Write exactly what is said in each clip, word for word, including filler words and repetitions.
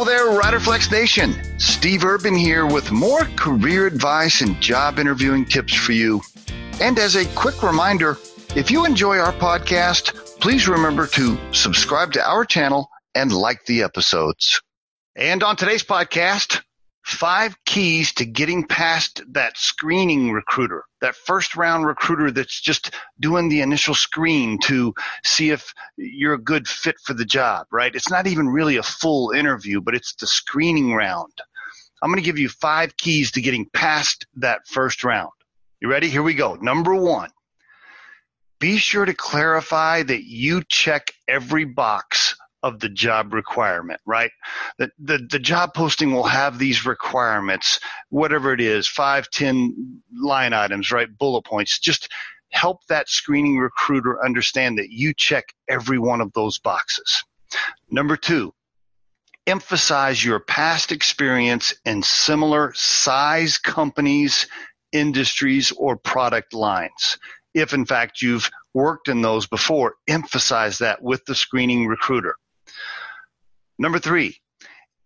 Hello there, Riderflex Nation. Steve Urban here with more career advice and job interviewing tips for you. And as a quick reminder, if you enjoy our podcast, please remember to subscribe to our channel and like the episodes. And on today's podcast, five keys to getting past that screening recruiter, that first round recruiter that's just doing the initial screen to see if you're a good fit for the job, right? It's not even really a full interview, but it's the screening round. I'm going to give you five keys to getting past that first round. You ready? Here we go. Number one, be sure to clarify that you check every box of the job requirement, right? The, the the job posting will have these requirements, whatever it is, five, ten line items, right? Bullet points. Just help that screening recruiter understand that you check every one of those boxes. Number two, emphasize your past experience in similar size companies, industries, or product lines. If in fact you've worked in those before, emphasize that with the screening recruiter. Number three,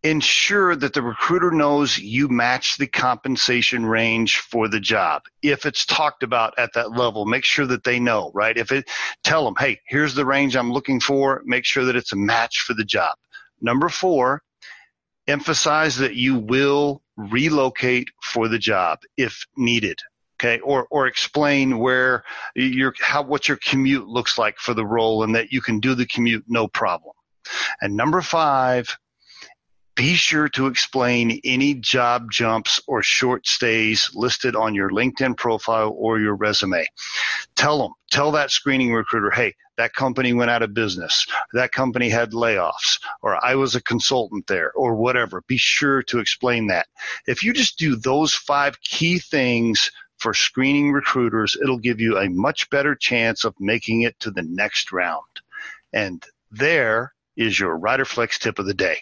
ensure that the recruiter knows you match the compensation range for the job. If it's talked about at that level, make sure that they know, right? If it, tell them, hey, here's the range I'm looking for. Make sure that it's a match for the job. Number four, emphasize that you will relocate for the job if needed. Okay, or or explain where your how what your commute looks like for the role, and that you can do the commute no problem. And number five, be sure to explain any job jumps or short stays listed on your LinkedIn profile or your resume. Tell them, tell that screening recruiter, hey, that company went out of business, that company had layoffs, or I was a consultant there, or whatever. Be sure to explain that. If you just do those five key things for screening recruiters, it'll give you a much better chance of making it to the next round. And there is your Riderflex tip of the day.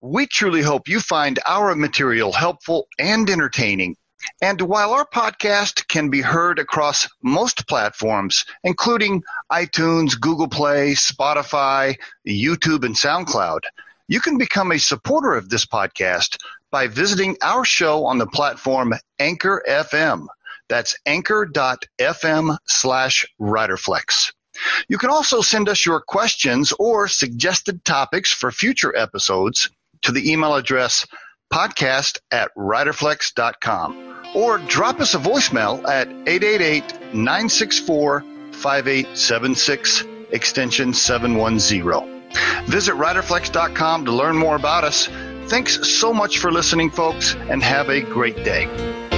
We truly hope you find our material helpful and entertaining. And while our podcast can be heard across most platforms, including iTunes, Google Play, Spotify, YouTube, and SoundCloud, you can become a supporter of this podcast by visiting our show on the platform Anchor F M. That's anchor.fm slash Riderflex. You can also send us your questions or suggested topics for future episodes to the email address podcast at riderflex dot com, or drop us a voicemail at eight eight eight, nine six four, five eight seven six, extension seven one zero. Visit riderflex dot com to learn more about us. Thanks so much for listening, folks, and have a great day.